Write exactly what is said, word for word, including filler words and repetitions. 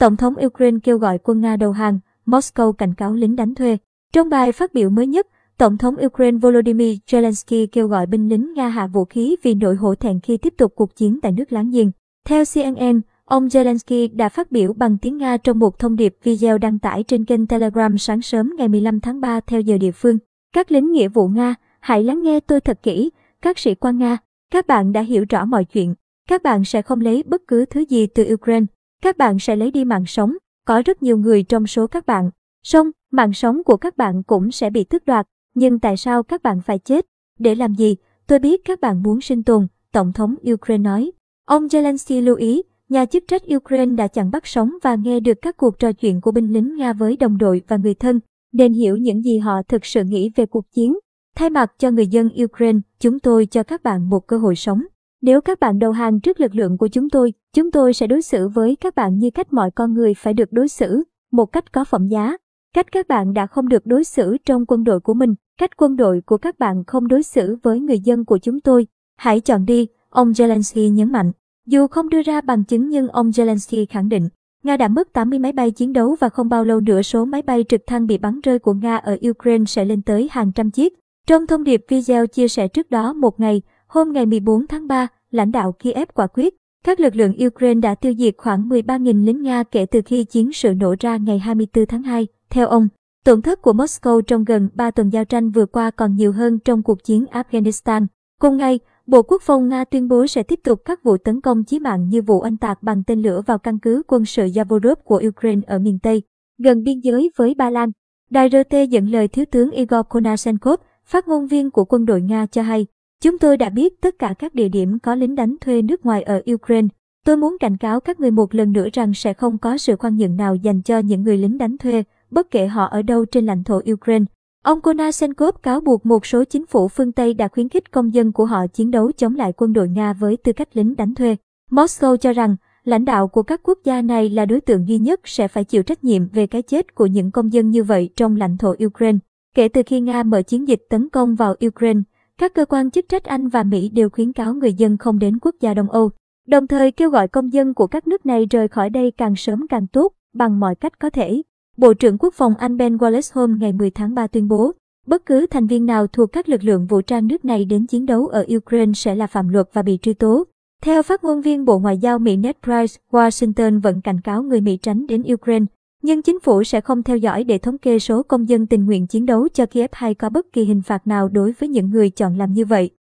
Tổng thống Ukraine kêu gọi quân Nga đầu hàng, Moscow cảnh cáo lính đánh thuê. Trong bài phát biểu mới nhất, Tổng thống Ukraine Volodymyr Zelensky kêu gọi binh lính Nga hạ vũ khí vì nỗi hổ thẹn khi tiếp tục cuộc chiến tại nước láng giềng. Theo C N N, ông Zelensky đã phát biểu bằng tiếng Nga trong một thông điệp video đăng tải trên kênh Telegram sáng sớm ngày mười lăm tháng ba theo giờ địa phương. Các lính nghĩa vụ Nga, hãy lắng nghe tôi thật kỹ, các sĩ quan Nga, các bạn đã hiểu rõ mọi chuyện. Các bạn sẽ không lấy bất cứ thứ gì từ Ukraine. Các bạn sẽ lấy đi mạng sống. Có rất nhiều người trong số các bạn. Song, mạng sống của các bạn cũng sẽ bị tước đoạt. Nhưng tại sao các bạn phải chết? Để làm gì? Tôi biết các bạn muốn sinh tồn, Tổng thống Ukraine nói. Ông Zelensky lưu ý, nhà chức trách Ukraine đã chặn bắt sống và nghe được các cuộc trò chuyện của binh lính Nga với đồng đội và người thân, nên hiểu những gì họ thực sự nghĩ về cuộc chiến. Thay mặt cho người dân Ukraine, chúng tôi cho các bạn một cơ hội sống. Nếu các bạn đầu hàng trước lực lượng của chúng tôi, chúng tôi sẽ đối xử với các bạn như cách mọi con người phải được đối xử, một cách có phẩm giá. Cách các bạn đã không được đối xử trong quân đội của mình, cách quân đội của các bạn không đối xử với người dân của chúng tôi. Hãy chọn đi, ông Zelensky nhấn mạnh. Dù không đưa ra bằng chứng nhưng ông Zelensky khẳng định, Nga đã mất tám mươi máy bay chiến đấu và không bao lâu nữa số máy bay trực thăng bị bắn rơi của Nga ở Ukraine sẽ lên tới hàng trăm chiếc. Trong thông điệp video chia sẻ trước đó một ngày, hôm ngày mười bốn tháng ba, lãnh đạo Kiev quả quyết, các lực lượng Ukraine đã tiêu diệt khoảng mười ba nghìn lính Nga kể từ khi chiến sự nổ ra ngày hai mươi tư tháng hai. Theo ông, tổn thất của Moscow trong gần ba tuần giao tranh vừa qua còn nhiều hơn trong cuộc chiến Afghanistan. Cùng ngày, Bộ Quốc phòng Nga tuyên bố sẽ tiếp tục các vụ tấn công chí mạng như vụ oanh tạc bằng tên lửa vào căn cứ quân sự Yavorov của Ukraine ở miền Tây, gần biên giới với Ba Lan. Đài R T dẫn lời Thiếu tướng Igor Konashenkov, phát ngôn viên của quân đội Nga cho hay, chúng tôi đã biết tất cả các địa điểm có lính đánh thuê nước ngoài ở Ukraine. Tôi muốn cảnh cáo các người một lần nữa rằng sẽ không có sự khoan nhượng nào dành cho những người lính đánh thuê, bất kể họ ở đâu trên lãnh thổ Ukraine. Ông Konashenkov cáo buộc một số chính phủ phương Tây đã khuyến khích công dân của họ chiến đấu chống lại quân đội Nga với tư cách lính đánh thuê. Moscow cho rằng, lãnh đạo của các quốc gia này là đối tượng duy nhất sẽ phải chịu trách nhiệm về cái chết của những công dân như vậy trong lãnh thổ Ukraine. Kể từ khi Nga mở chiến dịch tấn công vào Ukraine, các cơ quan chức trách Anh và Mỹ đều khuyến cáo người dân không đến quốc gia Đông Âu, đồng thời kêu gọi công dân của các nước này rời khỏi đây càng sớm càng tốt, bằng mọi cách có thể. Bộ trưởng Quốc phòng Anh Ben Wallace hôm ngày mười tháng ba tuyên bố, bất cứ thành viên nào thuộc các lực lượng vũ trang nước này đến chiến đấu ở Ukraine sẽ là phạm luật và bị truy tố. Theo phát ngôn viên Bộ Ngoại giao Mỹ Ned Price, Washington vẫn cảnh cáo người Mỹ tránh đến Ukraine, nhưng chính phủ sẽ không theo dõi để thống kê số công dân tình nguyện chiến đấu cho Kiev hay có bất kỳ hình phạt nào đối với những người chọn làm như vậy.